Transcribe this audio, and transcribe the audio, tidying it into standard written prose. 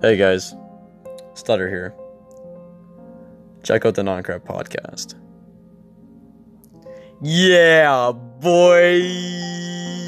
Hey guys, Stutter here. Check out the Neinkraft Podcast. Yeah, boy!